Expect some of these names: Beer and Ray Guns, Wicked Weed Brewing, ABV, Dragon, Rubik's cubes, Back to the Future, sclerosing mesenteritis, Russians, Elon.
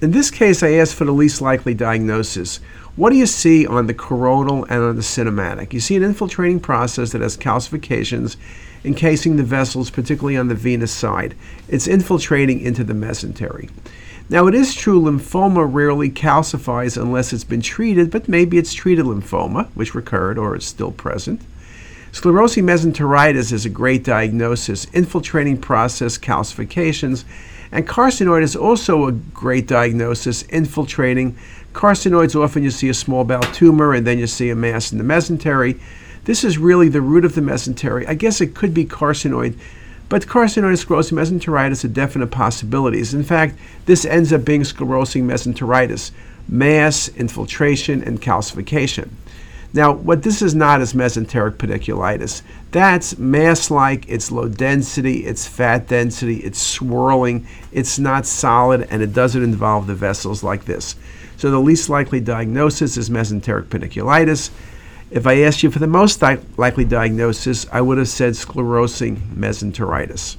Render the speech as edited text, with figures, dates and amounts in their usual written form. In this case, I asked for the least likely diagnosis. What do you see on the coronal and on the cinematic? You see an infiltrating process that has calcifications encasing the vessels, particularly on the venous side. It's infiltrating into the mesentery. Now, it is true lymphoma rarely calcifies unless it's been treated, but maybe it's treated lymphoma, which recurred or is still present. Sclerosing mesenteritis is a great diagnosis, infiltrating process calcifications, and carcinoid is also a great diagnosis, infiltrating. Carcinoids, often you see a small bowel tumor and then you see a mass in the mesentery. This is really the root of the mesentery. I guess it could be carcinoid, but carcinoid and sclerosing mesenteritis are definite possibilities. In fact, this ends up being sclerosing mesenteritis, mass, infiltration, and calcification. Now, what this is not is mesenteric pediculitis. That's mass-like, it's low density, it's fat density, it's swirling, it's not solid, and it doesn't involve the vessels like this. So the least likely diagnosis is mesenteric pediculitis. If I asked you for the most likely diagnosis, I would have said sclerosing mesenteritis.